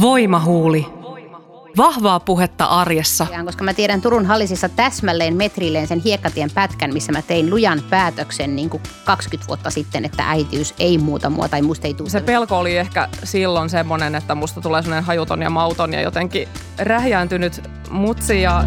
Voimahuuli. Vahvaa puhetta arjessa. Koska mä tiedän Turun Hallisissa täsmälleen metrilleen sen hiekkatien pätkän, missä mä tein lujan päätöksen niin kuin 20 vuotta sitten, että äitiys ei muuta mua tai musta ei tule. Se pelko oli ehkä silloin semmoinen, että musta tulee semmoinen hajuton ja mauton ja jotenkin rähjääntynyt mutsi ja...